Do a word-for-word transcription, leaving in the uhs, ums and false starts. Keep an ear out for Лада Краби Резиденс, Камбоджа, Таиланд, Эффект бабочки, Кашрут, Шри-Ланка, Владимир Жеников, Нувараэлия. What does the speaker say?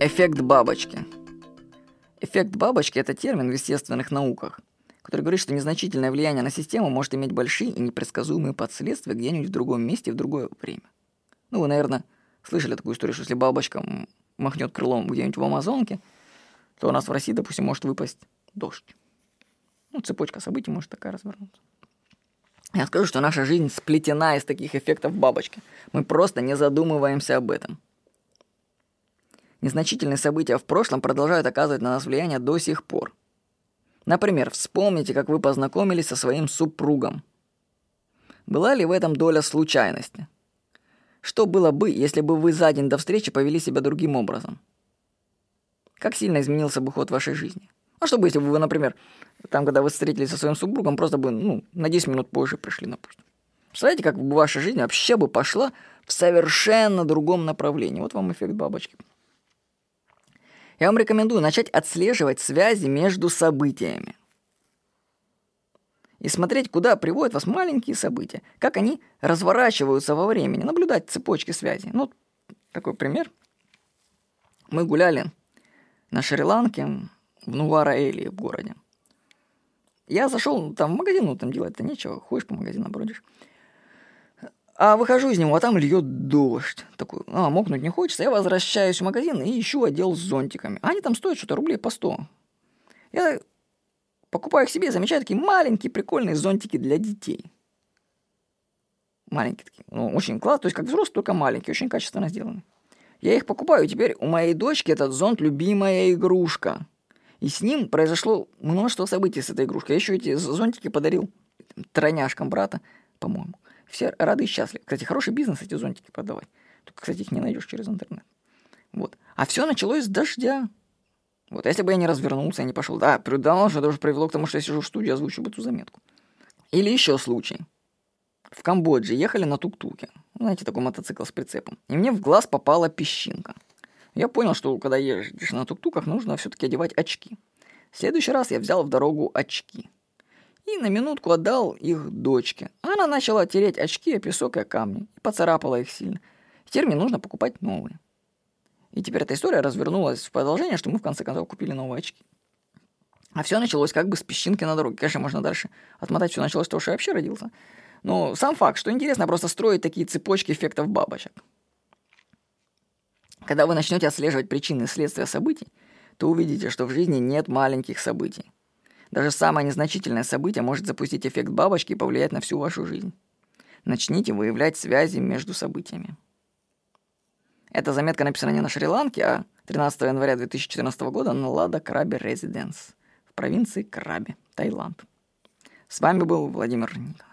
Эффект бабочки. Эффект бабочки – это термин в естественных науках, который говорит, что незначительное влияние на систему может иметь большие и непредсказуемые последствия где-нибудь в другом месте в другое время. Ну, вы, наверное, слышали такую историю, что если бабочка махнет крылом где-нибудь в Амазонке, то у нас в России, допустим, может выпасть дождь. Ну, цепочка событий может такая развернуться. Я скажу, что наша жизнь сплетена из таких эффектов бабочки. Мы просто не задумываемся об этом. Незначительные события в прошлом продолжают оказывать на нас влияние до сих пор. Например, вспомните, как вы познакомились со своим супругом. Была ли в этом доля случайности? Что было бы, если бы вы за день до встречи повели себя другим образом? Как сильно изменился бы ход вашей жизни? А что бы, если бы вы, например, там, когда вы встретились со своим супругом, просто бы, ну, на десять минут позже пришли на почту? Представляете, как бы ваша жизнь вообще бы пошла в совершенно другом направлении. Вот вам эффект бабочки. Я вам рекомендую начать отслеживать связи между событиями и смотреть, куда приводят вас маленькие события, как они разворачиваются во времени, наблюдать цепочки связей. Ну, такой пример. Мы гуляли на Шри-Ланке, в Нувараэлии, в городе. Я зашел там в магазин, ну там делать-то нечего, ходишь по магазинам, бродишь. А выхожу из него, а там льет дождь. Такой, а, мокнуть не хочется. Я возвращаюсь в магазин и ищу отдел с зонтиками. Они там стоят что-то рублей по сто. Я покупаю их себе и замечаю такие маленькие прикольные зонтики для детей. Маленькие такие. Ну, очень классно. То есть, как взрослые, только маленькие. Очень качественно сделаны. Я их покупаю, и теперь у моей дочки этот зонт любимая игрушка. И с ним произошло множество событий с этой игрушкой. Я еще эти зонтики подарил тройняшкам брата, по-моему. Все рады и счастливы. Кстати, хороший бизнес эти зонтики продавать. Только, кстати, их не найдешь через интернет. Вот. А все началось с дождя. Вот. Если бы я не развернулся, я не пошел. Да, придумал, что это уже привело к тому, что я сижу в студии, озвучу эту заметку. Или еще случай. В Камбодже ехали на тук-туке. Знаете, такой мотоцикл с прицепом. И мне в глаз попала песчинка. Я понял, что когда едешь на тук-туках, нужно все-таки одевать очки. В следующий раз я взял в дорогу очки. И на минутку отдал их дочке. Она начала тереть очки о песок и о камни. И поцарапала их сильно. Теперь мне нужно покупать новые. И теперь эта история развернулась в продолжение, что мы в конце концов купили новые очки. А все началось как бы с песчинки на дороге. Конечно, можно дальше отмотать, все началось с того, что я вообще родился. Но сам факт, что интересно, просто строить такие цепочки эффектов бабочек. Когда вы начнете отслеживать причины и следствия событий, то увидите, что в жизни нет маленьких событий. Даже самое незначительное событие может запустить эффект бабочки и повлиять на всю вашу жизнь. Начните выявлять связи между событиями. Эта заметка написана не на Шри-Ланке, а тринадцатого января две тысячи четырнадцатого года на Лада Краби Резиденс в провинции Краби, Таиланд. С вами был Владимир Жеников.